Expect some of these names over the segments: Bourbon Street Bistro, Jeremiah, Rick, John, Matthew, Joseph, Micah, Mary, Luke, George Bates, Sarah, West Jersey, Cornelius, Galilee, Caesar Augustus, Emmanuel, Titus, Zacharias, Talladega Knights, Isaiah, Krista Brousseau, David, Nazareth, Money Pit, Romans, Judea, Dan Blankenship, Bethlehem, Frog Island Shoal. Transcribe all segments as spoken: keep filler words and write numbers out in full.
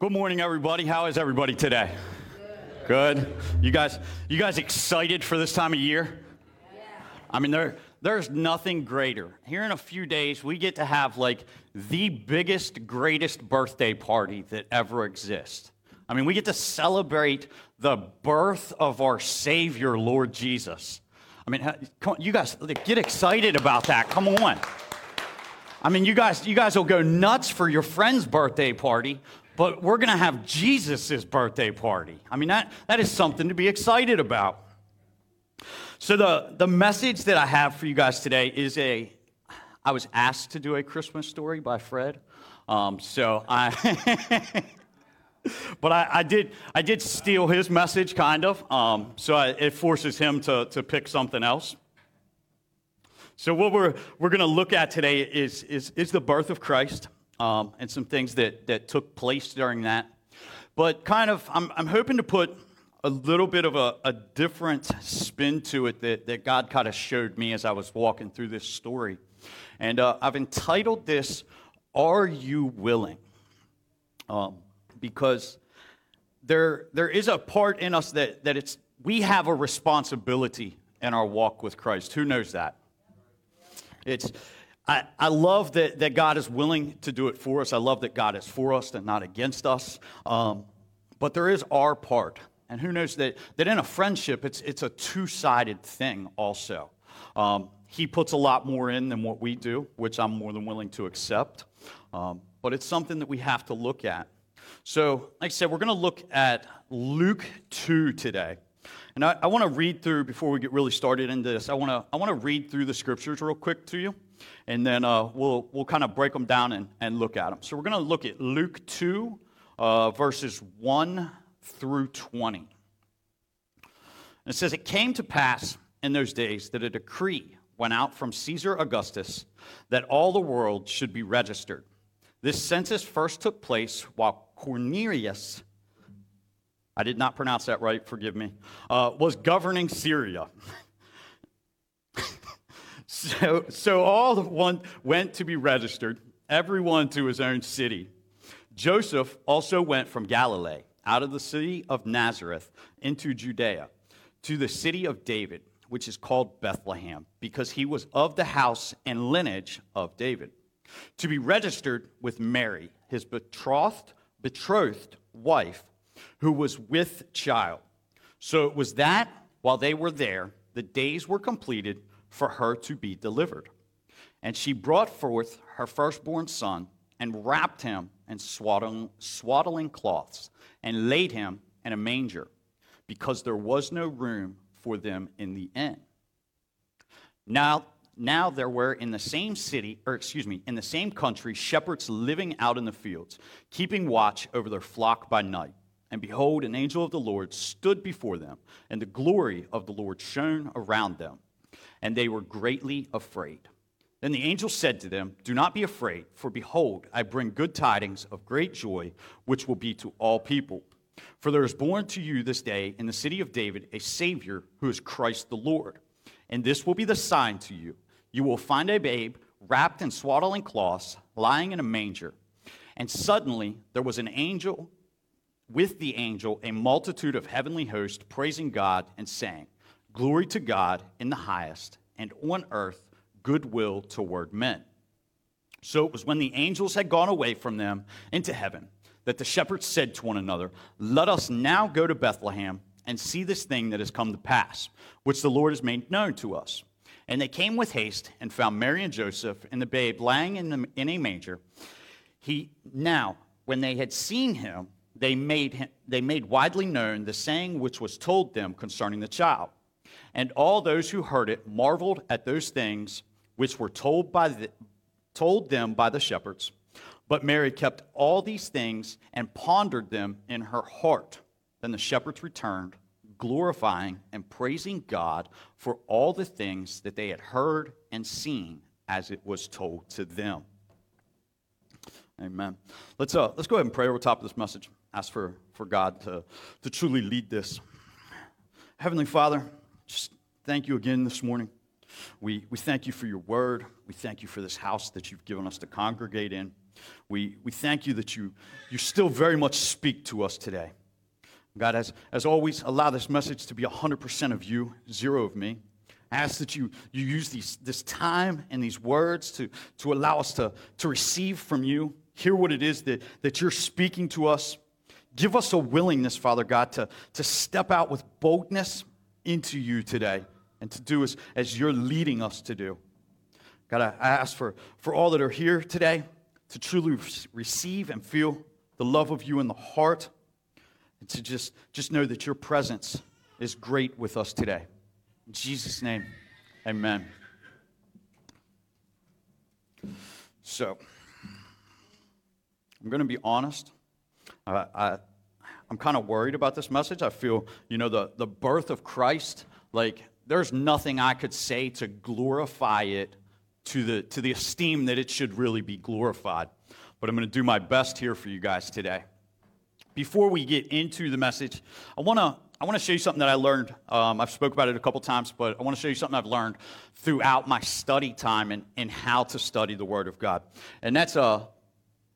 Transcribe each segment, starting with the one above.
Good morning, everybody. How is everybody today? Good. Good. You guys, you guys excited for this time of year? Yeah. I mean, there, there's nothing greater. Here in a few days, we get to have like the biggest, greatest birthday party that ever exists. I mean, we get to celebrate the birth of our Savior, Lord Jesus. I mean, come on, you guys, get excited about that. Come on. I mean, you guys, you guys will go nuts for your friend's birthday party. But we're going to have Jesus' birthday party. I mean, that, that is something to be excited about. So the, the message that I have for you guys today is a, I was asked to do a Christmas story by Fred. Um, so I, but I, I did I did steal his message, kind of. Um, so I, it forces him to, to pick something else. So what we're we're going to look at today is is is the birth of Christ. Um, and some things that, that took place during that. But kind of, I'm I'm hoping to put a little bit of a, a different spin to it that, that God kind of showed me as I was walking through this story. And uh, I've entitled this, Are You Willing? Um, because there there is a part in us that, that it's we have a responsibility in our walk with Christ. Who knows that? It's... I, I love that, that God is willing to do it for us. I love that God is for us and not against us. Um, but there is our part. And who knows that, that in a friendship, it's it's a two-sided thing also. Um, he puts a lot more in than what we do, which I'm more than willing to accept. Um, but it's something that we have to look at. So, like I said, we're going to look at Luke two today. And I, I want to read through, before we get really started into this, I want to I want to read through the scriptures real quick to you. And then uh, we'll we'll kind of break them down and, and look at them. So we're going to look at Luke two, uh, verses one through twenty. And it says, It came to pass in those days that a decree went out from Caesar Augustus that all the world should be registered. This census first took place while Cornelius, I did not pronounce that right, forgive me, uh, was governing Syria. So, so all the one went to be registered, everyone to his own city. Joseph also went from Galilee, out of the city of Nazareth, into Judea, to the city of David, which is called Bethlehem, because he was of the house and lineage of David, to be registered with Mary, his betrothed, betrothed wife, who was with child. So it was that, while they were there, the days were completed for her to be delivered. And she brought forth her firstborn son and wrapped him in swaddling, swaddling cloths and laid him in a manger because there was no room for them in the inn. Now, now there were in the same city, or excuse me, in the same country, shepherds living out in the fields, keeping watch over their flock by night. And behold, an angel of the Lord stood before them, and the glory of the Lord shone around them. And they were greatly afraid. Then the angel said to them, Do not be afraid, for behold, I bring good tidings of great joy, which will be to all people. For there is born to you this day in the city of David a Savior who is Christ the Lord. And this will be the sign to you. You will find a babe wrapped in swaddling cloths, lying in a manger. And suddenly there was an angel, with the angel, a multitude of heavenly hosts praising God and saying, Glory to God in the highest, and on earth goodwill toward men. So it was when the angels had gone away from them into heaven that the shepherds said to one another, Let us now go to Bethlehem and see this thing that has come to pass, which the Lord has made known to us. And they came with haste and found Mary and Joseph and the babe lying in, the, in a manger. He now, when they had seen him, they made him, they made widely known the saying which was told them concerning the child. And all those who heard it marveled at those things which were told by the, told them by the shepherds. But Mary kept all these things and pondered them in her heart. Then the shepherds returned, glorifying and praising God for all the things that they had heard and seen as it was told to them. Amen. Let's uh, let's go ahead and pray over top of this message. Ask for, for God to, to truly lead this. Heavenly Father, just thank you again this morning. We we thank you for your word. We thank you for this house that you've given us to congregate in. We we thank you that you, you still very much speak to us today. God, as, as always, allow this message to be one hundred percent of you, zero of me. I ask that you, you use these, this time and these words to, to allow us to, to receive from you, hear what it is that, that you're speaking to us. Give us a willingness, Father God, to, to step out with boldness into you today and to do as, as you're leading us to do. God, I ask for, for all that are here today to truly receive and feel the love of you in the heart and to just, just know that your presence is great with us today. In Jesus' name, amen. So, I'm going to be honest. Uh, I, I'm kind of worried about this message. I feel, you know, the, the birth of Christ, like there's nothing I could say to glorify it to the to the esteem that it should really be glorified. But I'm going to do my best here for you guys today. Before we get into the message, I want to I want to show you something that I learned. Um, I've spoke about it a couple times, but I want to show you something I've learned throughout my study time and, and how to study the Word of God. And that's uh,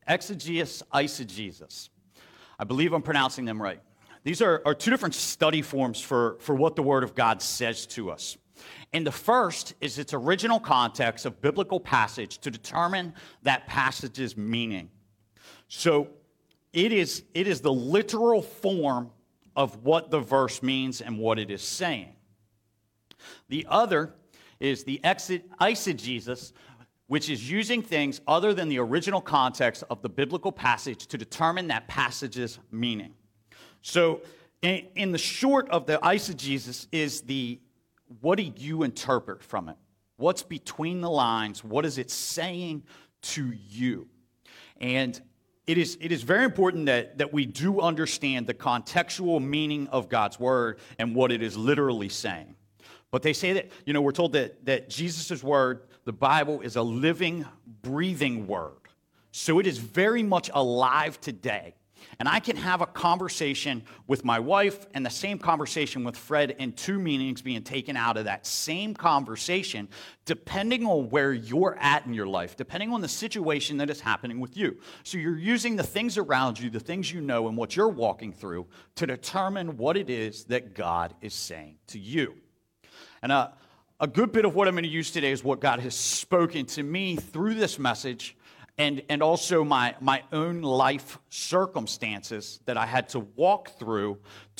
exegesis, eisegesis. I believe I'm pronouncing them right. These are, are two different study forms for, for what the Word of God says to us. And the first is its original context of biblical passage to determine that passage's meaning. So it is, it is the literal form of what the verse means and what it is saying. The other is the eisegesis, which is using things other than the original context of the biblical passage to determine that passage's meaning. So in, in the short of the eisegesis is the, what do you interpret from it? What's between the lines? What is it saying to you? And It is, it is very important that, that we do understand the contextual meaning of God's word and what it is literally saying. But they say that, you know, we're told that, that Jesus' word, the Bible, is a living, breathing word. So it is very much alive today. And I can have a conversation with my wife and the same conversation with Fred and two meanings being taken out of that same conversation depending on where you're at in your life, depending on the situation that is happening with you. So you're using the things around you, the things you know and what you're walking through to determine what it is that God is saying to you. And a, a good bit of what I'm going to use today is what God has spoken to me through this message. And and also my, my own life circumstances that I had to walk through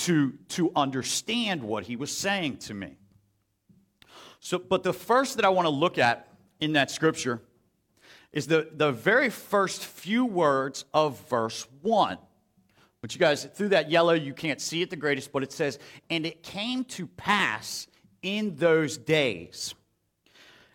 to, to understand what he was saying to me. So, but the first that I want to look at in that scripture is the, the very first few words of verse one. Which you guys, through that yellow, you can't see it the greatest, but it says, and it came to pass in those days.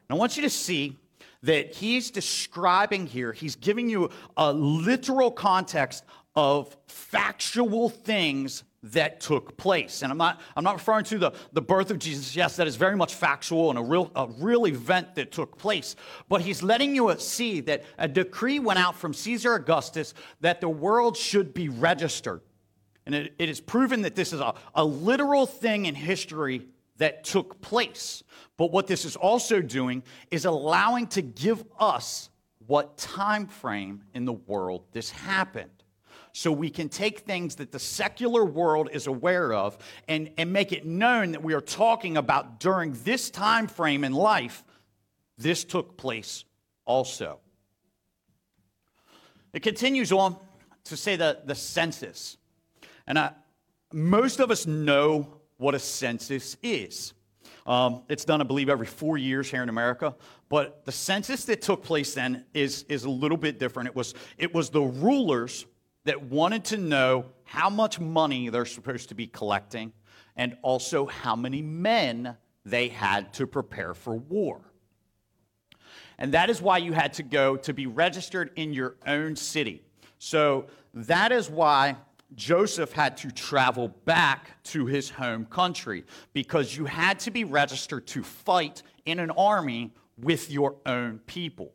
And I want you to see that he's describing here, he's giving you a literal context of factual things that took place. And I'm not I'm not referring to the, the birth of Jesus. Yes, that is very much factual and a real, a real event that took place. But he's letting you see that a decree went out from Caesar Augustus that the world should be registered. And it, it is proven that this is a, a literal thing in history that took place. But what this is also doing is allowing to give us what time frame in the world this happened. So we can take things that the secular world is aware of and, and make it known that we are talking about during this time frame in life, this took place also. It continues on to say the, the census. And I, most of us know what a census is. Um, it's done, I believe, every four years here in America. But the census that took place then is, is a little bit different. It was, it was the rulers that wanted to know how much money they're supposed to be collecting and also how many men they had to prepare for war. And that is why you had to go to be registered in your own city. So that is why Joseph had to travel back to his home country because you had to be registered to fight in an army with your own people.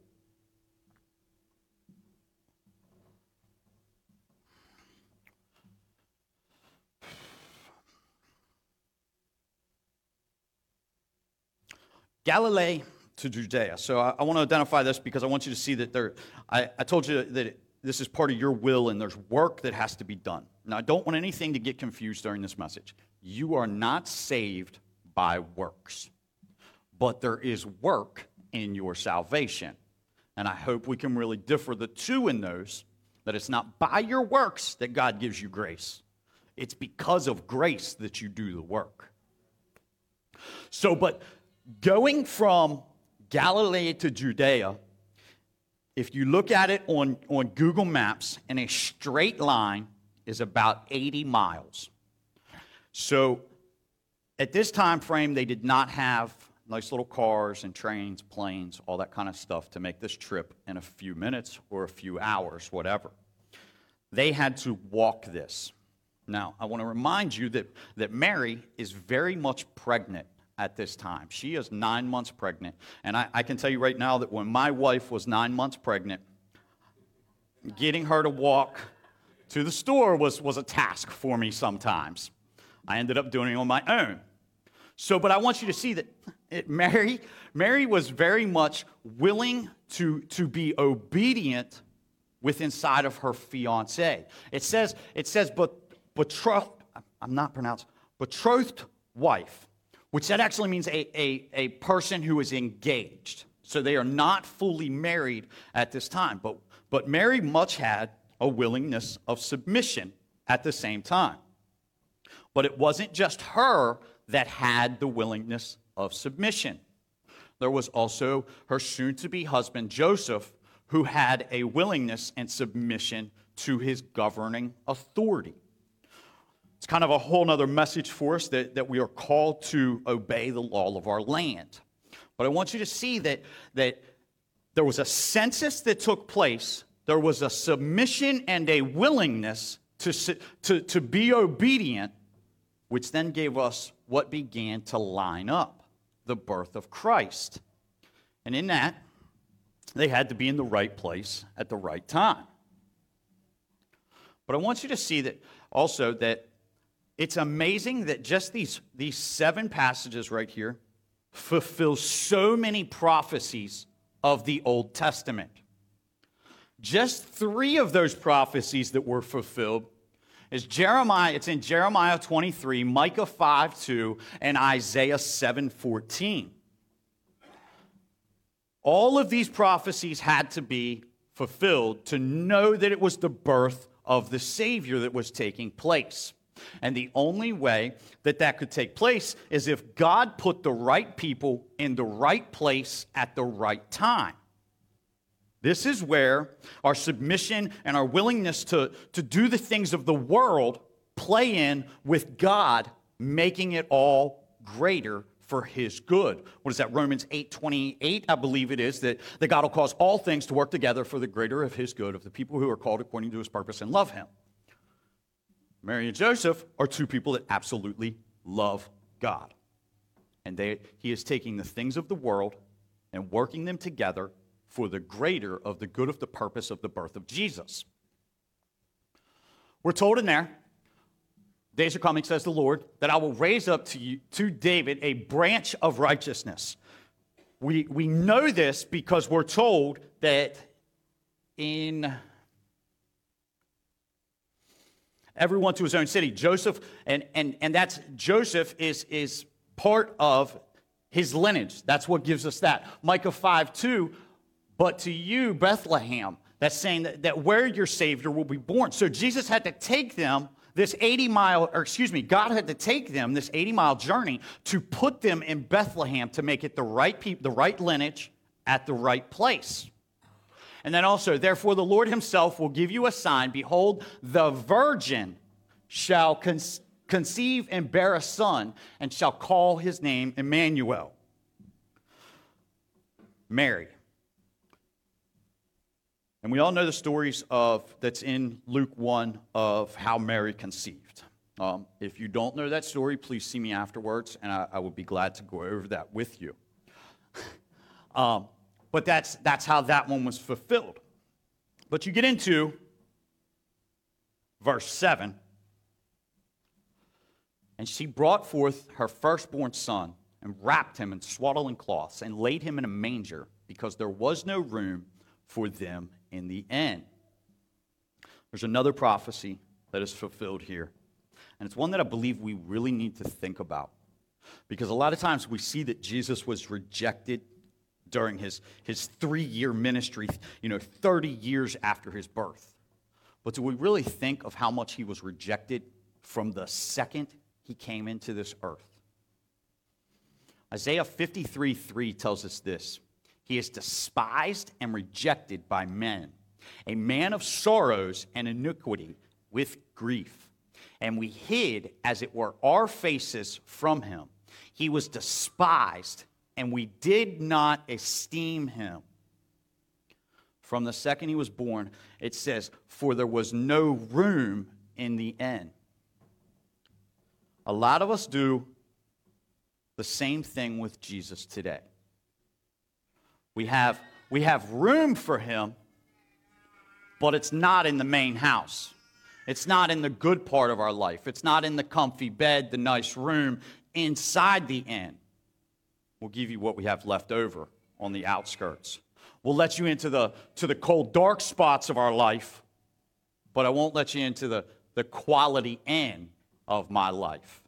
Galilee to Judea. So I, I want to identify this because I want you to see that there, I, I told you that it, this is part of your will and there's work that has to be done. Now, I don't want anything to get confused during this message. You are not saved by works, but there is work in your salvation. And I hope we can really differ the two in those, that it's not by your works that God gives you grace. It's because of grace that you do the work. So, but going from Galilee to Judea, if you look at it on, on Google Maps, in a straight line is about eighty miles. So at this time frame, they did not have nice little cars and trains, planes, all that kind of stuff to make this trip in a few minutes or a few hours, whatever. They had to walk this. Now, I want to remind you that, that Mary is very much pregnant at this time. She is nine months pregnant. And I, I can tell you right now that when my wife was nine months pregnant, getting her to walk to the store was, was a task for me sometimes. I ended up doing it on my own. So, but I want you to see that it, Mary, Mary was very much willing to, to be obedient with inside of her fiancé. It says, it says, but betrothed, I'm not pronounced, betrothed wife, which that actually means a, a, a person who is engaged. So they are not fully married at this time. But, but Mary much had a willingness of submission at the same time. But it wasn't just her that had the willingness of submission. There was also her soon-to-be husband, Joseph, who had a willingness and submission to his governing authority. It's kind of a whole other message for us that, that we are called to obey the law of our land. But I want you to see that, that there was a census that took place. There was a submission and a willingness to, to, to be obedient, which then gave us what began to line up, the birth of Christ. And in that, they had to be in the right place at the right time. But I want you to see that also that it's amazing that just these, these seven passages right here fulfill so many prophecies of the Old Testament. Just three of those prophecies that were fulfilled It's Jeremiah, it's in Jeremiah twenty-three, Micah five two, and Isaiah seven fourteen. All of these prophecies had to be fulfilled to know that it was the birth of the Savior that was taking place. And the only way that that could take place is if God put the right people in the right place at the right time. This is where our submission and our willingness to, to do the things of the world play in with God, making it all greater for his good. What is that? Romans eight twenty-eight, I believe it is, that, that God will cause all things to work together for the greater of his good, of the people who are called according to his purpose and love him. Mary and Joseph are two people that absolutely love God. And they, he is taking the things of the world and working them together for the greater of the good of the purpose of the birth of Jesus. We're told in there, days are coming, says the Lord, that I will raise up to you, to David a branch of righteousness. We, we know this because we're told that in everyone to his own city, Joseph, and, and, and that's Joseph is, is part of his lineage. That's what gives us that. Micah five two, but to you, Bethlehem, that's saying that, that where your Savior will be born. So Jesus had to take them this eighty-mile, or excuse me, God had to take them this eighty-mile journey to put them in Bethlehem to make it the right people, the right lineage at the right place. And then also, therefore, the Lord himself will give you a sign. Behold, the virgin shall con- conceive and bear a son and shall call his name Emmanuel. Mary. And we all know the stories of that's in Luke one of how Mary conceived. Um, if you don't know that story, please see me afterwards, and I, I would be glad to go over that with you. um, but that's that's how that one was fulfilled. But you get into verse seven, and she brought forth her firstborn son and wrapped him in swaddling cloths and laid him in a manger because there was no room for them in the inn. There's another prophecy that is fulfilled here, and it's one that I believe we really need to think about, because a lot of times we see that Jesus was rejected during his, his three-year ministry, you know, thirty years after his birth. But do we really think of how much he was rejected from the second he came into this earth? Isaiah fifty-three three tells us this: he is despised and rejected by men, a man of sorrows and iniquity, with grief. And we hid, as it were, our faces from him. He was despised, and we did not esteem him. From the second he was born, it says, for there was no room in the inn. A lot of us do the same thing with Jesus today. We have, we have room for him, but it's not in the main house. It's not in the good part of our life. It's not in the comfy bed, the nice room, inside the inn. We'll give you what we have left over on the outskirts. We'll let you into the to the cold, dark spots of our life, but I won't let you into the, the quality inn of my life.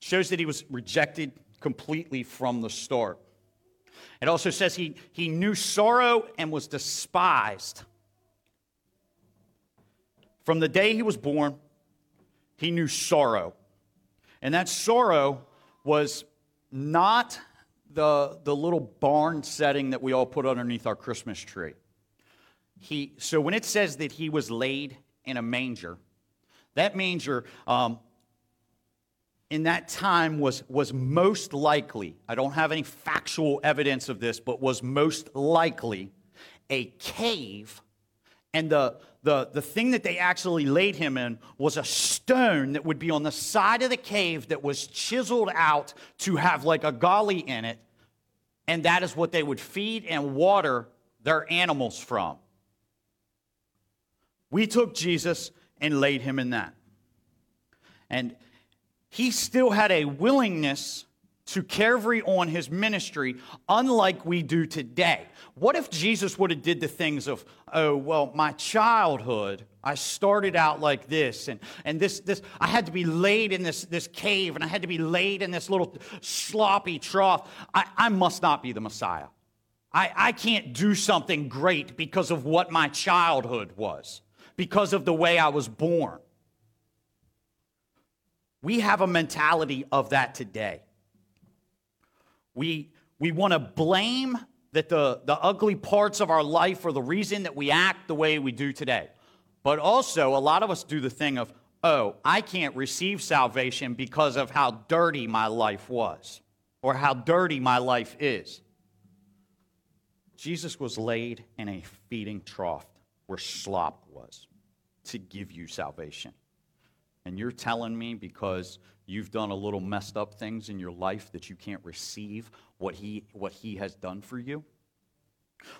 Shows that he was rejected completely from the start. It also says he, he knew sorrow and was despised. From the day he was born, he knew sorrow. And that sorrow was not the, the little barn setting that we all put underneath our Christmas tree. He, so when it says that he was laid in a manger, that manger um, in that time was, was most likely, I don't have any factual evidence of this, but was most likely a cave. And the, the, the thing that they actually laid him in was a stone that would be on the side of the cave that was chiseled out to have like a gully in it. And that is what they would feed and water their animals from. We took Jesus and laid him in that. And he still had a willingness to carry on his ministry, unlike we do today. What if Jesus would have did the things of, oh, well, my childhood, I started out like this, and, and this, this, I had to be laid in this, this cave, and I had to be laid in this little sloppy trough. I, I must not be the Messiah. I, I can't do something great because of what my childhood was, because of the way I was born. We have a mentality of that today. We we want to blame that the, the ugly parts of our life are the reason that we act the way we do today. But also, a lot of us do the thing of, oh, I can't receive salvation because of how dirty my life was, or how dirty my life is. Jesus was laid in a feeding trough where slop was to give you salvation. And you're telling me because you've done a little messed up things in your life that you can't receive what he, what he has done for you?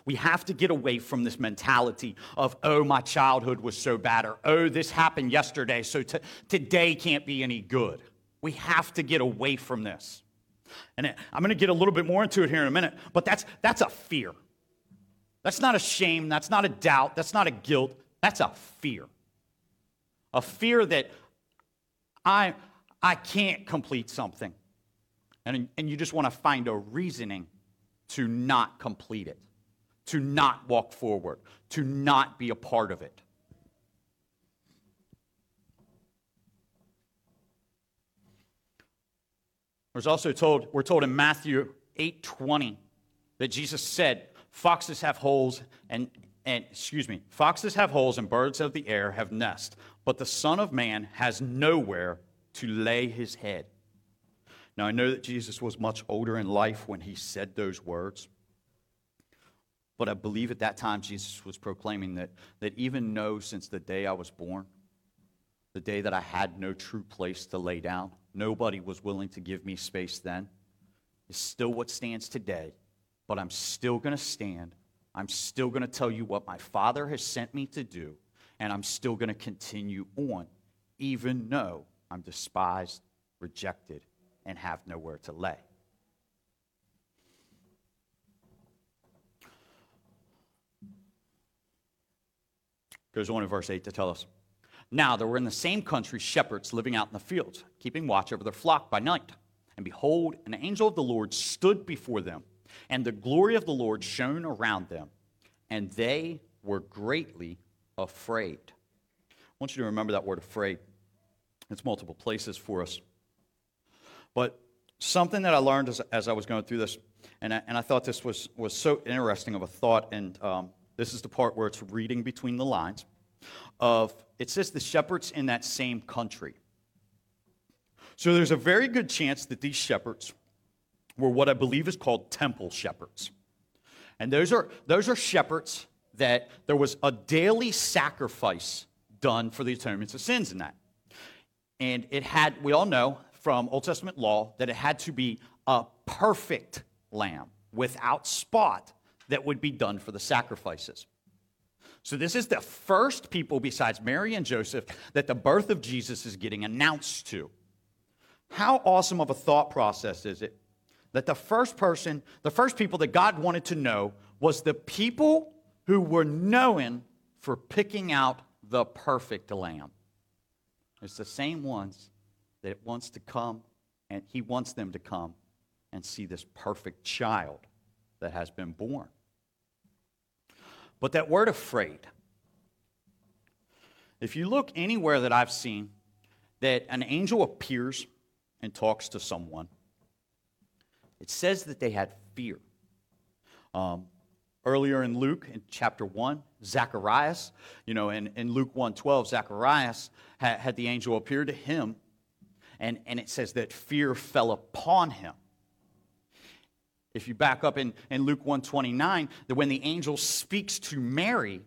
We have to get away from this mentality of, oh, my childhood was so bad, or, oh, this happened yesterday, so t- today can't be any good. We have to get away from this. And it, I'm going to get a little bit more into it here in a minute, but that's that's a fear. That's not a shame. That's not a doubt. That's not a guilt. That's a fear. A fear that I I can't complete something. And, and you just want to find a reasoning to not complete it, to not walk forward, to not be a part of it. We're also told, we're told in Matthew eight twenty that Jesus said, foxes have holes and, and excuse me, foxes have holes and birds of the air have nests, but the Son of Man has nowhere to lay his head. Now, I know that Jesus was much older in life when he said those words, but I believe at that time Jesus was proclaiming that, that even though since the day I was born, the day that I had no true place to lay down, nobody was willing to give me space then, is still what stands today, but I'm still going to stand. I'm still going to tell you what my Father has sent me to do, and I'm still going to continue on, even though I'm despised, rejected, and have nowhere to lay. Goes on in verse eight to tell us, now there were in the same country shepherds living out in the fields, keeping watch over their flock by night. And behold, an angel of the Lord stood before them, and the glory of the Lord shone around them, and they were greatly afraid. I want you to remember that word afraid. It's multiple places for us. But something that I learned as, as I was going through this, and I, and I thought this was, was so interesting of a thought, and um, this is the part where it's reading between the lines, of it says the shepherds in that same country. So there's a very good chance that these shepherds were what I believe is called temple shepherds. And those are those are shepherds that there was a daily sacrifice done for the atonements of sins in that. And it had, we all know from Old Testament law, that it had to be a perfect lamb without spot that would be done for the sacrifices. So this is the first people besides Mary and Joseph that the birth of Jesus is getting announced to. How awesome of a thought process is it that the first person, the first people that God wanted to know was the people who were known for picking out the perfect lamb. It's the same ones that wants to come, and he wants them to come and see this perfect child that has been born. But that word afraid, if you look anywhere that I've seen that an angel appears and talks to someone, it says that they had fear. Um, earlier in Luke, in chapter one, Zacharias, you know, in, in Luke one twelve, Zacharias had, had the angel appear to him, and, and it says that fear fell upon him. If you back up in, in Luke one twenty-nine, that when the angel speaks to Mary,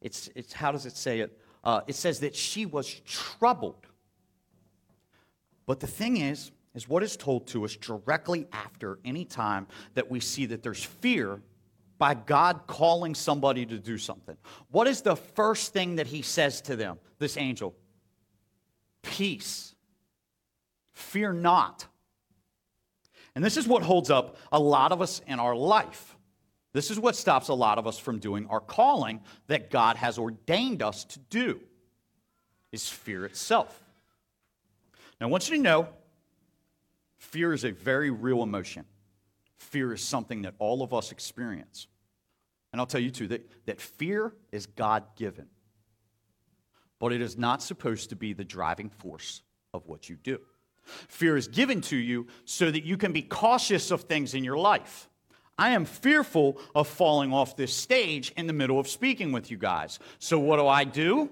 it's, it's how does it say it? Uh, it says that she was troubled. But the thing is, is what is told to us directly after any time that we see that there's fear by God calling somebody to do something. What is the first thing that he says to them, this angel? Peace. Fear not. And this is what holds up a lot of us in our life. This is what stops a lot of us from doing our calling that God has ordained us to do, is fear itself. Now, I want you to know, fear is a very real emotion. Fear is something that all of us experience. And I'll tell you, too, that, that fear is God-given. But it is not supposed to be the driving force of what you do. Fear is given to you so that you can be cautious of things in your life. I am fearful of falling off this stage in the middle of speaking with you guys. So what do I do?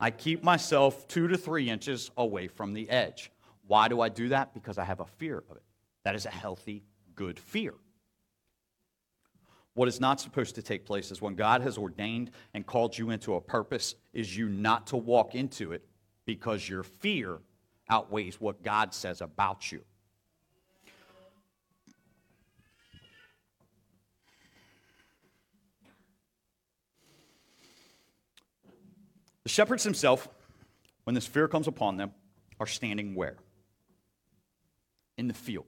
I keep myself two to three inches away from the edge. Why do I do that? Because I have a fear of it. That is a healthy, good fear. What is not supposed to take place is when God has ordained and called you into a purpose, is you not to walk into it because your fear outweighs what God says about you. The shepherds themselves, when this fear comes upon them, are standing where? In the field.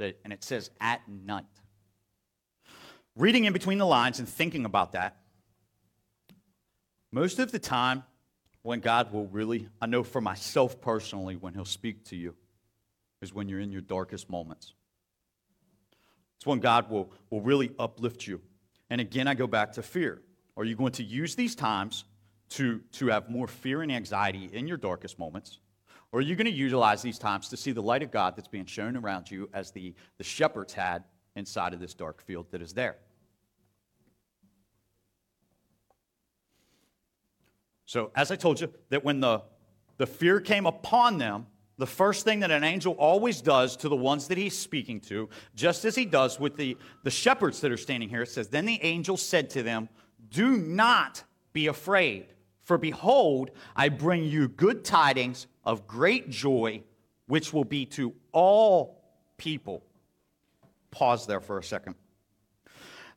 And it says at night. Reading in between the lines and thinking about that, most of the time, when God will really, I know for myself personally, when he'll speak to you, is when you're in your darkest moments. It's when God will, will really uplift you. And again, I go back to fear. Are you going to use these times to, to have more fear and anxiety in your darkest moments? Or are you going to utilize these times to see the light of God that's being shown around you as the, the shepherds had inside of this dark field that is there? So as I told you, that when the, the fear came upon them, the first thing that an angel always does to the ones that he's speaking to, just as he does with the, the shepherds that are standing here, it says, then the angel said to them, do not be afraid, for behold, I bring you good tidings of great joy, which will be to all people. Pause there for a second.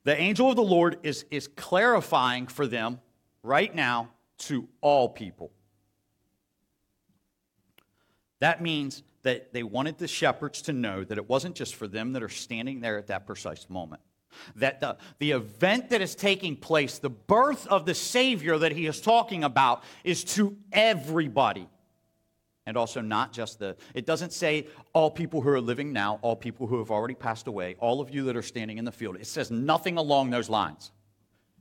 The angel of the Lord is, is clarifying for them right now, to all people. That means that they wanted the shepherds to know that it wasn't just for them that are standing there at that precise moment. That the, the event that is taking place, the birth of the Savior that he is talking about, is to everybody. And also not just the, it doesn't say all people who are living now, all people who have already passed away, all of you that are standing in the field. It says nothing along those lines.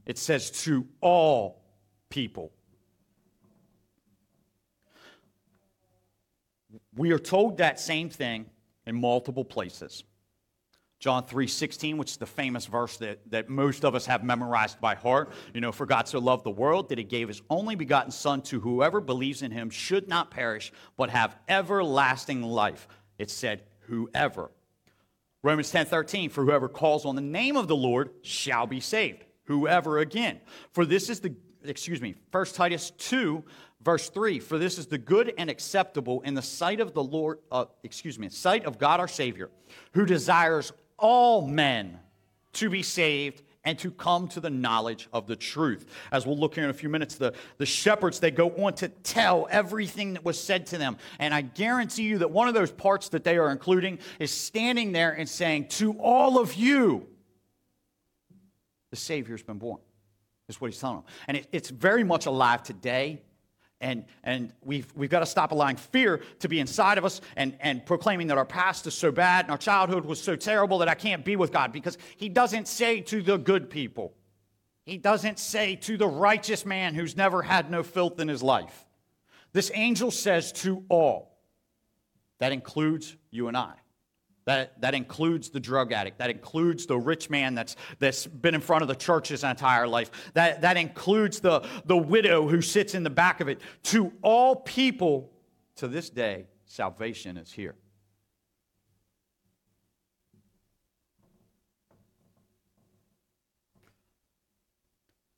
It says to all people. We are told that same thing in multiple places. John three sixteen, which is the famous verse that, that most of us have memorized by heart. You know, for God so loved the world that he gave his only begotten Son, to whoever believes in him should not perish, but have everlasting life. It said, whoever. Romans ten thirteen, for whoever calls on the name of the Lord shall be saved. Whoever again. For this is the, excuse me, First Titus two, verse three, for this is the good and acceptable in the sight of the Lord, uh, excuse me, sight of God our Savior, who desires all men to be saved and to come to the knowledge of the truth. As we'll look here in a few minutes, the, the shepherds, they go on to tell everything that was said to them. And I guarantee you that one of those parts that they are including is standing there and saying, to all of you, the Savior's been born, is what he's telling them. And it, it's very much alive today. And and we've we've got to stop allowing fear to be inside of us and, and proclaiming that our past is so bad and our childhood was so terrible that I can't be with God, because he doesn't say to the good people. He doesn't say to the righteous man who's never had no filth in his life. This angel says to all. That includes you and I. That, that includes the drug addict. That includes the rich man that's that's been in front of the church his entire life. That, that includes the, the widow who sits in the back of it. To all people, to this day, salvation is here.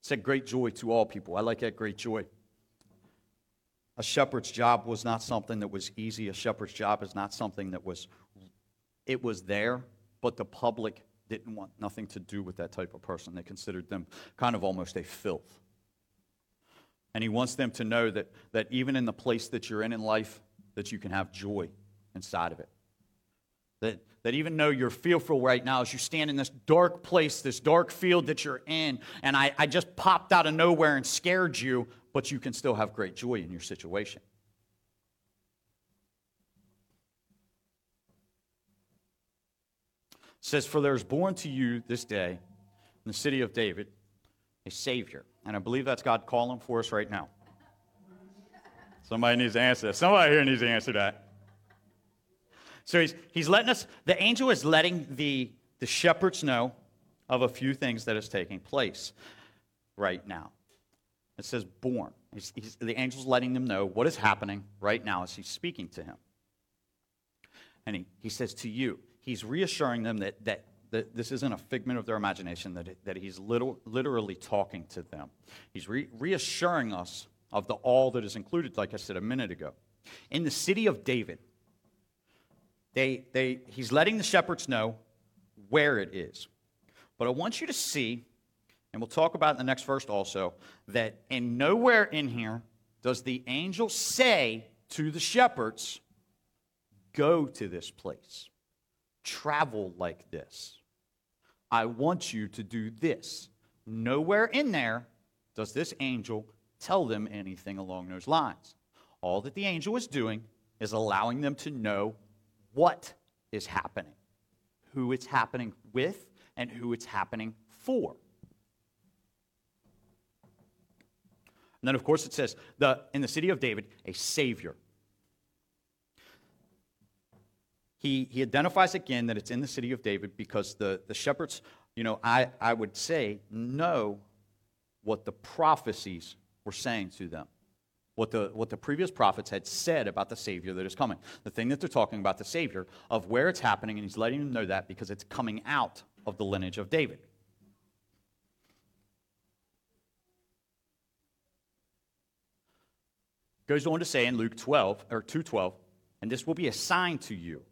It said great joy to all people. I like that, great joy. A shepherd's job was not something that was easy. A shepherd's job is not something that was... It was there, but the public didn't want nothing to do with that type of person. They considered them kind of almost a filth. And he wants them to know that, that even in the place that you're in in life, that you can have joy inside of it. That, that even though you're fearful right now, as you stand in this dark place, this dark field that you're in, and I, I just popped out of nowhere and scared you, but you can still have great joy in your situation. It says, for there is born to you this day in the city of David a Savior. And I believe that's God calling for us right now. Somebody needs to answer that. Somebody here needs to answer that. So he's he's letting us, the angel is letting the, the shepherds know of a few things that is taking place right now. It says born. He's, he's, the angel's letting them know what is happening right now as he's speaking to him. And he, he says to you. He's reassuring them that, that, that this isn't a figment of their imagination, that, it, that he's little, literally talking to them. He's re- reassuring us of the all that is included, like I said a minute ago. In the city of David, they, they, he's letting the shepherds know where it is. But I want you to see, and we'll talk about it in the next verse also, that in nowhere in here does the angel say to the shepherds, go to this place. Travel like this. I want you to do this. Nowhere in there does this angel tell them anything along those lines. All that the angel is doing is allowing them to know what is happening, who it's happening with, and who it's happening for. And then, of course, it says, the in the city of David, a Savior. He, he identifies again that it's in the city of David because the, the shepherds, you know, I, I would say, know what the prophecies were saying to them, what the what the previous prophets had said about the Savior that is coming, the thing that they're talking about, the Savior, of where it's happening, and he's letting them know that because it's coming out of the lineage of David. Goes on to say in Luke twelve, or two twelve, and this will be a sign to you.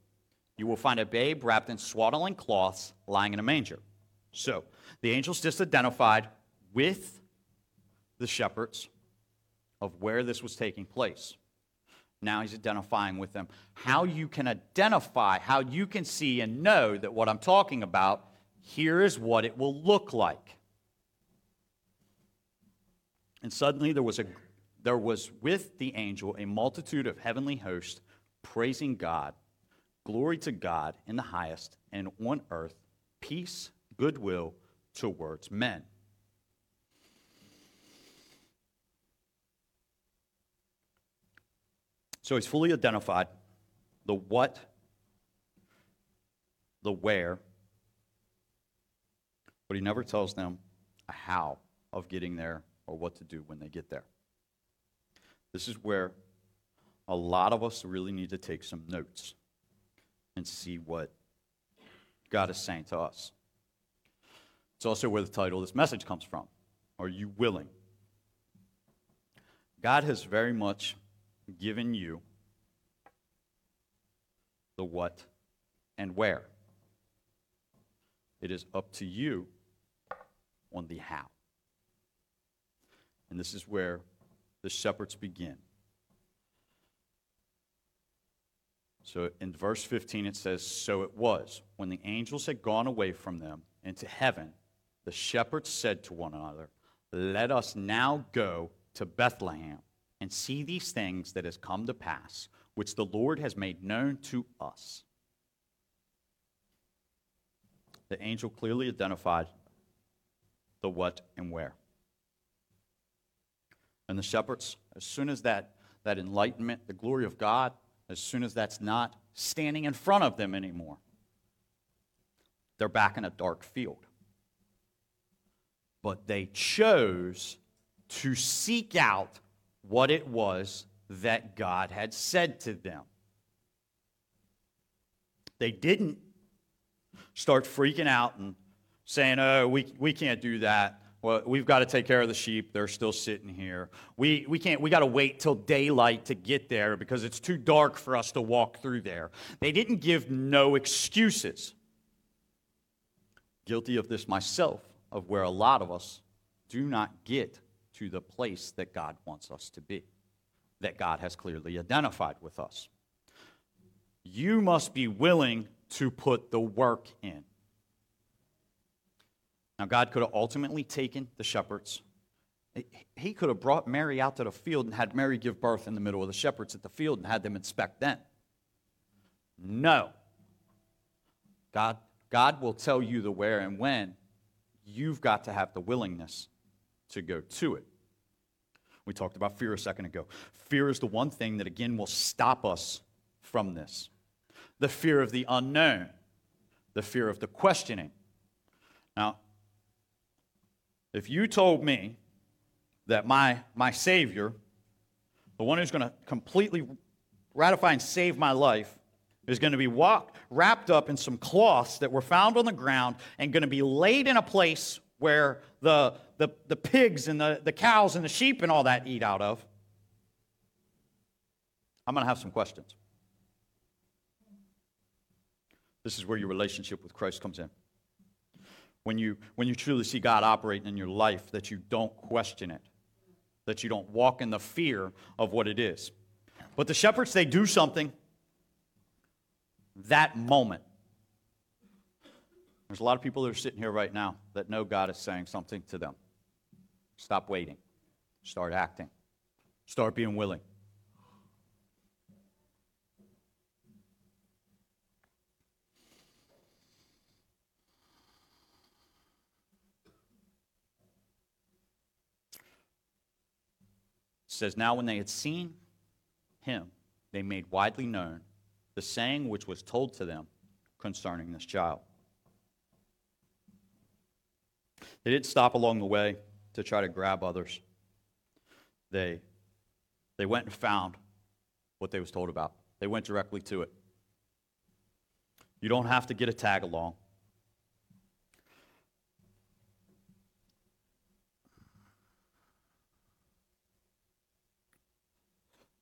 You will find a babe wrapped in swaddling cloths lying in a manger. So the angel's just identified with the shepherds of where this was taking place. Now he's identifying with them. How you can identify, how you can see and know that what I'm talking about, here is what it will look like. And suddenly there was a, there was with the angel a multitude of heavenly hosts praising God. Glory to God in the highest, and on earth, peace, goodwill towards men. So he's fully identified the what, the where, but he never tells them a how of getting there or what to do when they get there. This is where a lot of us really need to take some notes and see what God is saying to us. It's also where the title of this message comes from. Are you willing? God has very much given you the what and where. It is up to you on the how. And this is where the shepherds begin. So in verse fifteen it says, so it was, when the angels had gone away from them into heaven, the shepherds said to one another, let us now go to Bethlehem and see these things that has come to pass, which the Lord has made known to us. The angel clearly identified the what and where. And the shepherds, as soon as that, that enlightenment, the glory of God, as soon as that's not standing in front of them anymore, they're back in a dark field. But they chose to seek out what it was that God had said to them. They didn't start freaking out and saying, oh, we, we can't do that. Well, we've got to take care of the sheep. They're still sitting here. We we can't. We got to wait till daylight to get there because it's too dark for us to walk through there. They didn't give no excuses. Guilty of this myself, of where a lot of us do not get to the place that God wants us to be, that God has clearly identified with us. You must be willing to put the work in. Now, God could have ultimately taken the shepherds. He could have brought Mary out to the field and had Mary give birth in the middle of the shepherds at the field and had them inspect then. No. God, God will tell you the where and when. You've got to have the willingness to go to it. We talked about fear a second ago. Fear is the one thing that, again, will stop us from this. The fear of the unknown. The fear of the questioning. Now, if you told me that my, my Savior, the one who's going to completely ratify and save my life, is going to be walked, wrapped up in some cloths that were found on the ground and going to be laid in a place where the, the, the pigs and the, the cows and the sheep and all that eat out of, I'm going to have some questions. This is where your relationship with Christ comes in. When you when you truly see God operating in your life, that you don't question it, that you don't walk in the fear of what it is. But the shepherds, they do something that moment. There's a lot of people that are sitting here right now that know God is saying something to them. Stop waiting. Start acting. Start being willing. Says, now when they had seen him, they made widely known the saying which was told to them concerning this child. They didn't stop along the way to try to grab others. They, they went and found what they was told about. They went directly to it. You don't have to get a tag along.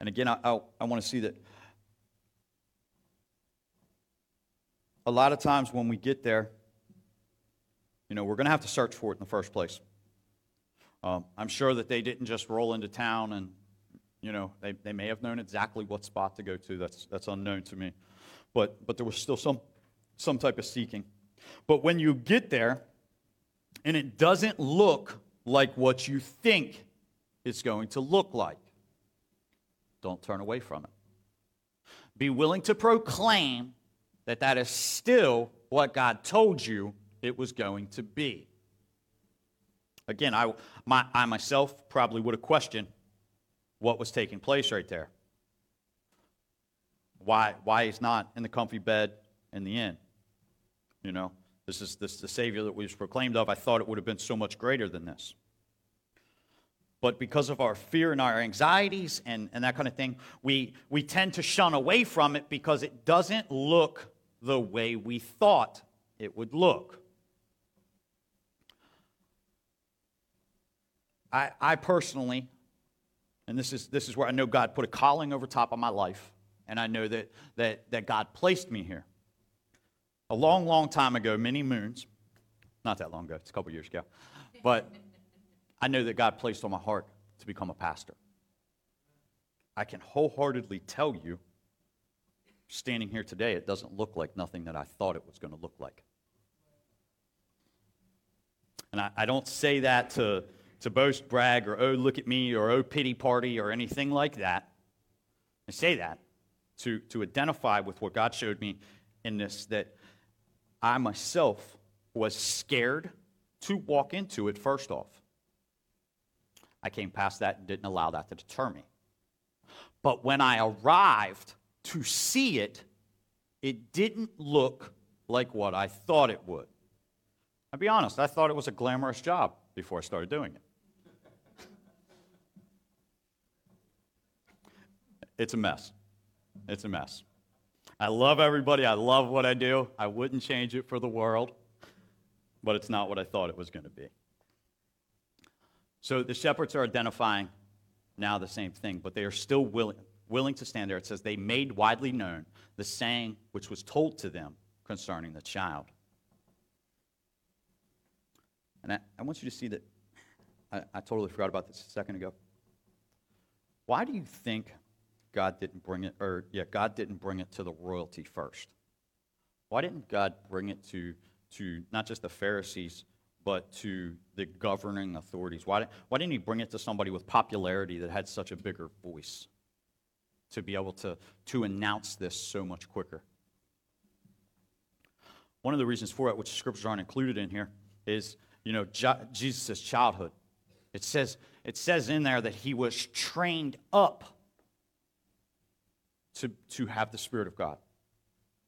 And again, I, I, I want to see that a lot of times when we get there, you know, we're going to have to search for it in the first place. Um, I'm sure that they didn't just roll into town and You know, they, they may have known exactly what spot to go to. That's that's unknown to me. But but there was still some some type of seeking. But when you get there, and it doesn't look like what you think it's going to look like, don't turn away from it. Be willing to proclaim that that is still what God told you it was going to be. Again, I my I myself probably would have questioned what was taking place right there. Why why he's not in the comfy bed in the inn? You know, this is this the Savior that was proclaimed of. I thought it would have been so much greater than this. But because of our fear and our anxieties and, and that kind of thing, we, we tend to shun away from it because it doesn't look the way we thought it would look. I I personally, and this is this is where I know God put a calling over top of my life, and I know that that that God placed me here. A long, long time ago, many moons, not that long ago, it's a couple years ago, but I know that God placed on my heart to become a pastor. I can wholeheartedly tell you, standing here today, it doesn't look like nothing that I thought it was going to look like. And I, I don't say that to, to boast, brag, or, oh, look at me, or, oh, pity party, or anything like that. I say that to, to identify with what God showed me in this, that I myself was scared to walk into it first off. I came past that and didn't allow that to deter me. But when I arrived to see it, it didn't look like what I thought it would. I'll be honest, I thought it was a glamorous job before I started doing it. It's a mess. It's a mess. I love everybody. I love what I do. I wouldn't change it for the world. But it's not what I thought it was going to be. So the shepherds are identifying now the same thing, but they are still willing, willing to stand there. It says, they made widely known the saying which was told to them concerning the child. And I, I want you to see that, I, I totally forgot about this a second ago. Why do you think God didn't bring it, or yeah, God didn't bring it to the royalty first? Why didn't God bring it to, to not just the Pharisees, but to the governing authorities? Why, why didn't he bring it to somebody with popularity that had such a bigger voice to be able to, to announce this so much quicker? One of the reasons for it, which scriptures aren't included in here, is, you know, Jesus' childhood. It says, it says in there that he was trained up to, to have the Spirit of God.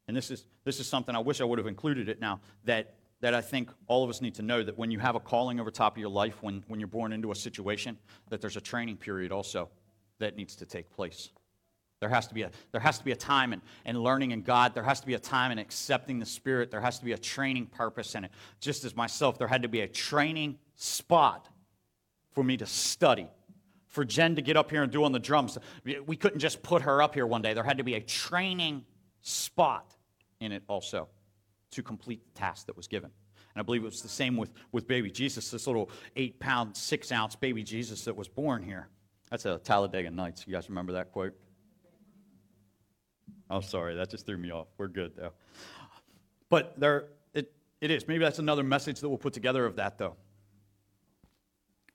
And this is, this is something I wish I would have included it now, that that I think all of us need to know, that when you have a calling over top of your life, when, when you're born into a situation, that there's a training period also that needs to take place. There has to be a there has to be a time in, in learning in God. There has to be a time in accepting the Spirit. There has to be a training purpose in it. Just as myself, there had to be a training spot for me to study. For Jen to get up here and do on the drums, we couldn't just put her up here one day. There had to be a training spot in it also, to complete the task that was given. And I believe it was the same with, with baby Jesus, this little eight-pound, six-ounce baby Jesus that was born here. That's a Talladega Knights. You guys remember that quote? I'm sorry, that just threw me off. We're good, though. But there, it, it is. Maybe that's another message that we'll put together of that, though.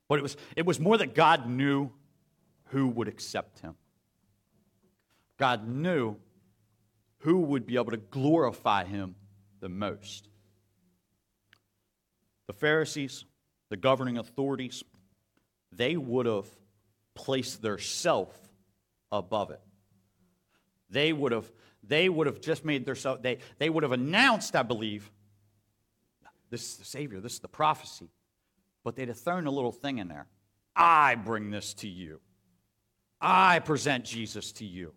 But it was it was more that God knew who would accept him. God knew who would be able to glorify him the most. The Pharisees, the governing authorities, they would have placed their self above it. They would have, they would have just made their self, they, they would have announced, I believe, this is the Savior, this is the prophecy, but they'd have thrown a little thing in there. I bring this to you. I present Jesus to you.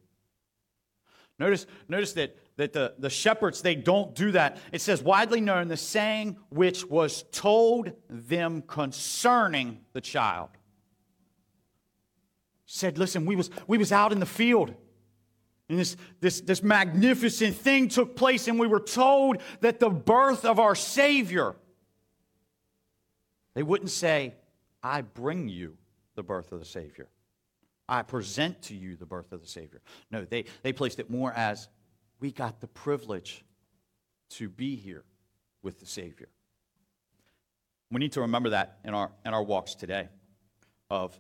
Notice, notice that, that the, the shepherds, they don't do that. It says, widely known, the saying which was told them concerning the child. Said, listen, we was we was out in the field, and this, this, this magnificent thing took place, and we were told that the birth of our Savior. They wouldn't say, I bring you the birth of the Savior. I present to you the birth of the Savior. No, they, they placed it more as, we got the privilege to be here with the Savior. We need to remember that in our in our walks today. Of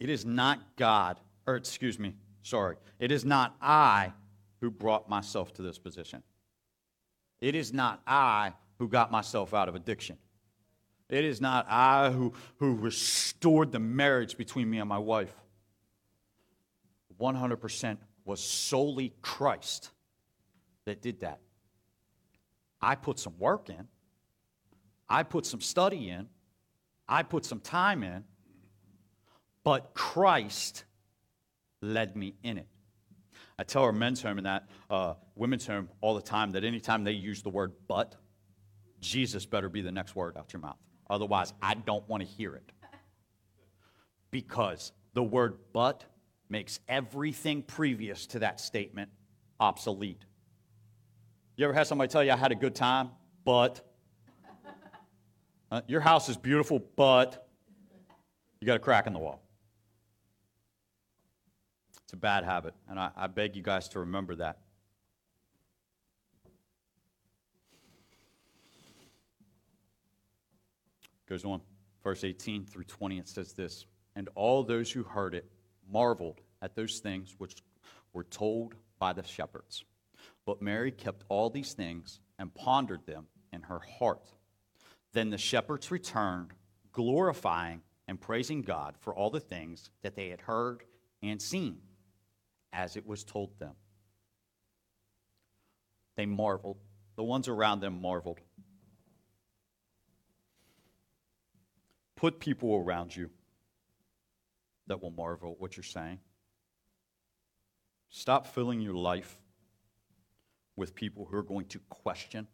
it is not God, or excuse me, sorry, it is not I who brought myself to this position. It is not I who got myself out of addiction. It is not I who, who restored the marriage between me and my wife. one hundred percent was solely Christ that did that. I put some work in. I put some study in. I put some time in. But Christ led me in it. I tell our men's home and that uh, women's home all the time that anytime they use the word but, Jesus better be the next word out your mouth. Otherwise, I don't want to hear it. Because the word but makes everything previous to that statement obsolete. You ever had somebody tell you, I had a good time, but? Uh, your house is beautiful, but you got a crack in the wall. It's a bad habit, and I, I beg you guys to remember that. Goes on, verse eighteen through twenty, it says this, and all those who heard it marveled at those things which were told by the shepherds. But Mary kept all these things and pondered them in her heart. Then the shepherds returned, glorifying and praising God for all the things that they had heard and seen, as it was told them. They marveled. The ones around them marveled. Put people around you that will marvel at what you're saying. Stop filling your life with people who are going to question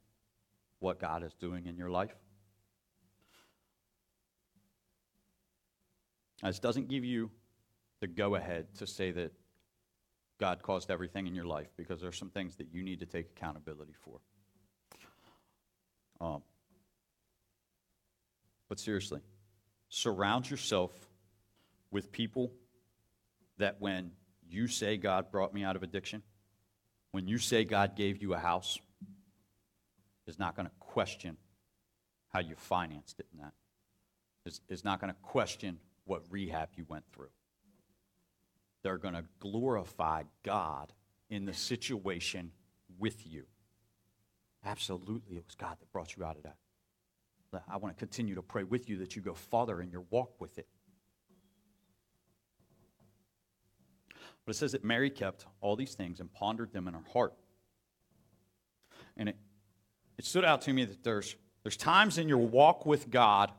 what God is doing in your life. This doesn't give you the go-ahead to say that God caused everything in your life, because there are some things that you need to take accountability for. Um, but seriously, surround yourself with people that when you say God brought me out of addiction, when you say God gave you a house, is not going to question how you financed it in that. Is, is not going to question what rehab you went through. They're going to glorify God in the situation with you. Absolutely, it was God that brought you out of that. I want to continue to pray with you that you go farther in your walk with it. But it says that Mary kept all these things and pondered them in her heart. And it, it stood out to me that there's, there's times in your walk with God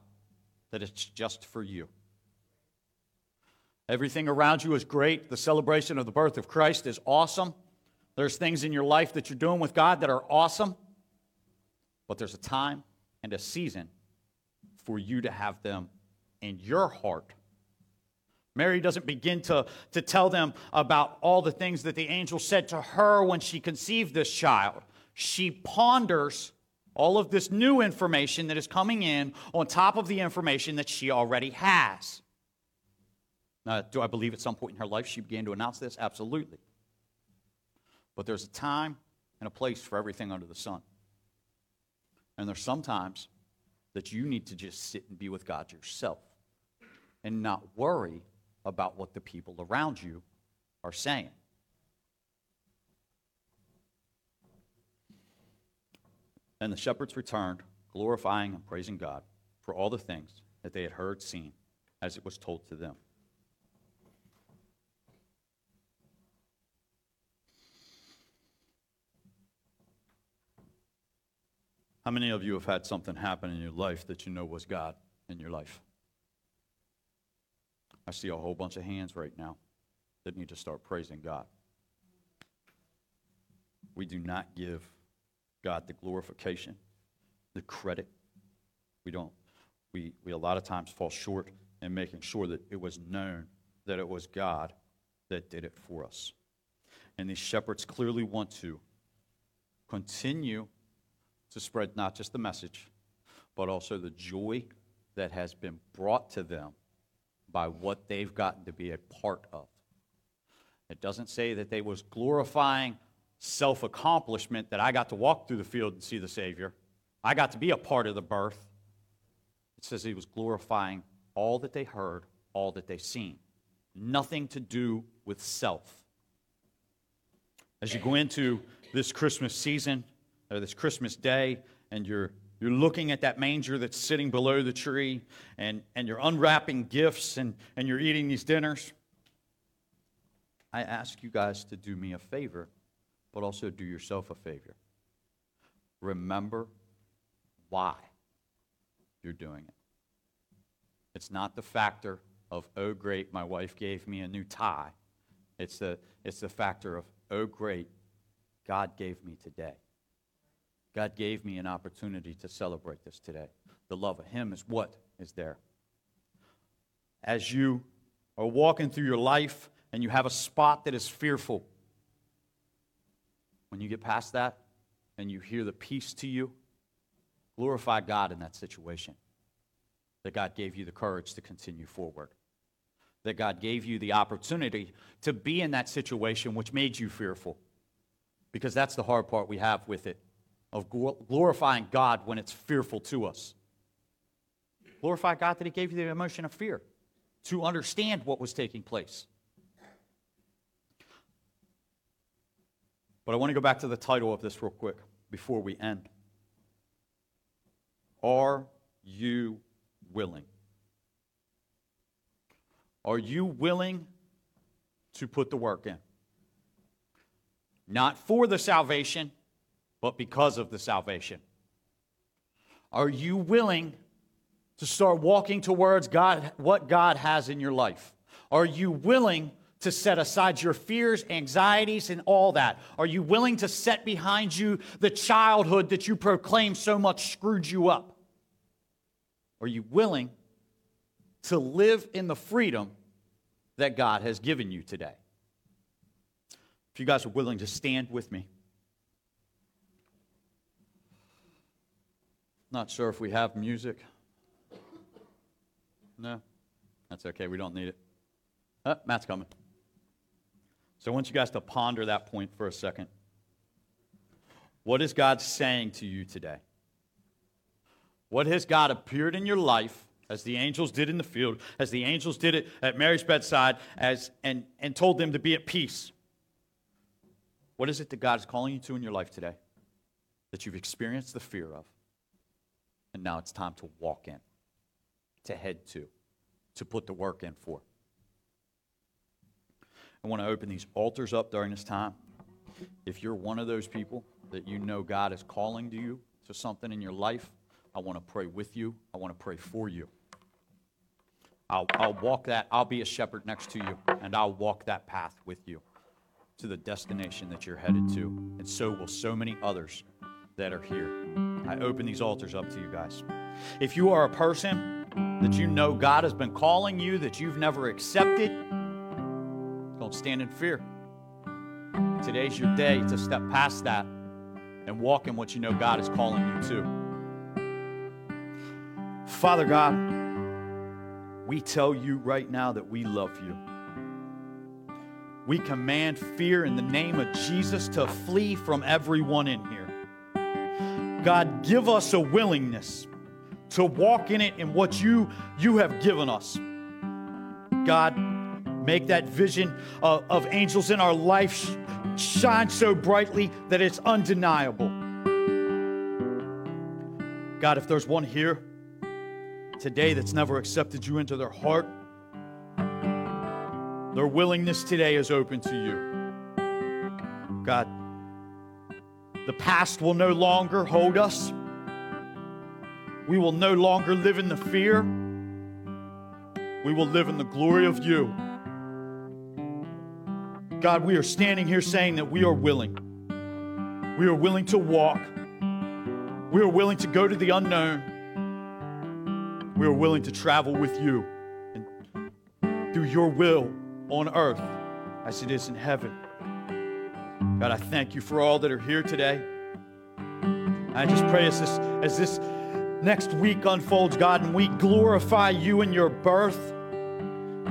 that it's just for you. Everything around you is great. The celebration of the birth of Christ is awesome. There's things in your life that you're doing with God that are awesome. But there's a time and a season for you to have them in your heart. Mary doesn't begin to, to tell them about all the things that the angel said to her when she conceived this child. She ponders all of this new information that is coming in on top of the information that she already has. Now, do I believe at some point in her life she began to announce this? Absolutely. But there's a time and a place for everything under the sun. And there's sometimes that you need to just sit and be with God yourself and not worry about what the people around you are saying. And the shepherds returned, glorifying and praising God for all the things that they had heard, seen, as it was told to them. How many of you have had something happen in your life that you know was God in your life? I see a whole bunch of hands right now that need to start praising God. We do not give God the glorification, the credit. We don't. We, we a lot of times fall short in making sure that it was known that it was God that did it for us. And these shepherds clearly want to continue to spread not just the message, but also the joy that has been brought to them by what they've gotten to be a part of. It doesn't say that they was glorifying self-accomplishment, that I got to walk through the field and see the Savior. I got to be a part of the birth. It says he was glorifying all that they heard, all that they seen. Nothing to do with self. As you go into this Christmas season, or this Christmas day, and you're You're looking at that manger that's sitting below the tree, and, and you're unwrapping gifts, and, and you're eating these dinners. I ask you guys to do me a favor, but also do yourself a favor. Remember why you're doing it. It's not the factor of, oh great, my wife gave me a new tie. It's the, it's the factor of, oh great, God gave me today. God gave me an opportunity to celebrate this today. The love of him is what is there. As you are walking through your life and you have a spot that is fearful, when you get past that and you hear the peace to you, glorify God in that situation. That God gave you the courage to continue forward. That God gave you the opportunity to be in that situation which made you fearful. Because that's the hard part we have with it. Of glorifying God when it's fearful to us. Glorify God that he gave you the emotion of fear to understand what was taking place. But I want to go back to the title of this real quick before we end. Are you willing? Are you willing to put the work in? Not for the salvation, but because of the salvation. Are you willing to start walking towards God, what God has in your life? Are you willing to set aside your fears, anxieties, and all that? Are you willing to set behind you the childhood that you proclaim so much screwed you up? Are you willing to live in the freedom that God has given you today? If you guys are willing to stand with me. Not sure if we have music. No? That's okay. We don't need it. Oh, Matt's coming. So I want you guys to ponder that point for a second. What is God saying to you today? What has God appeared in your life, as the angels did in the field, as the angels did it at Mary's bedside, as and, and told them to be at peace? What is it that God is calling you to in your life today that you've experienced the fear of? And now it's time to walk in, to head to, to put the work in for. I want to open these altars up during this time. If you're one of those people that you know God is calling to you to something in your life, I want to pray with you. I want to pray for you. I'll, I'll walk that. I'll be a shepherd next to you, and I'll walk that path with you to the destination that you're headed to. And so will so many others that are here. I open these altars up to you guys. If you are a person that you know God has been calling you that you've never accepted, don't stand in fear. Today's your day to step past that and walk in what you know God is calling you to. Father God, we tell you right now that we love you. We command fear in the name of Jesus to flee from everyone in here. God, give us a willingness to walk in it and what you, you have given us. God, make that vision of, of angels in our life shine so brightly that it's undeniable. God, if there's one here today that's never accepted you into their heart, their willingness today is open to you. God, the past will no longer hold us. We will no longer live in the fear. We will live in the glory of you. God, we are standing here saying that we are willing. We are willing to walk. We are willing to go to the unknown. We are willing to travel with you and do your will on earth as it is in heaven. God, I thank you for all that are here today. I just pray as this, as this next week unfolds, God, and we glorify you in your birth,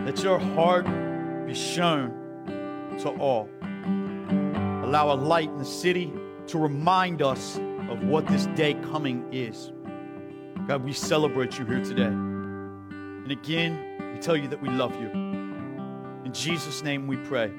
Let your heart be shown to all. Allow a light in the city to remind us of what this day coming is. God, we celebrate you here today. And again, we tell you that we love you. In Jesus' name we pray.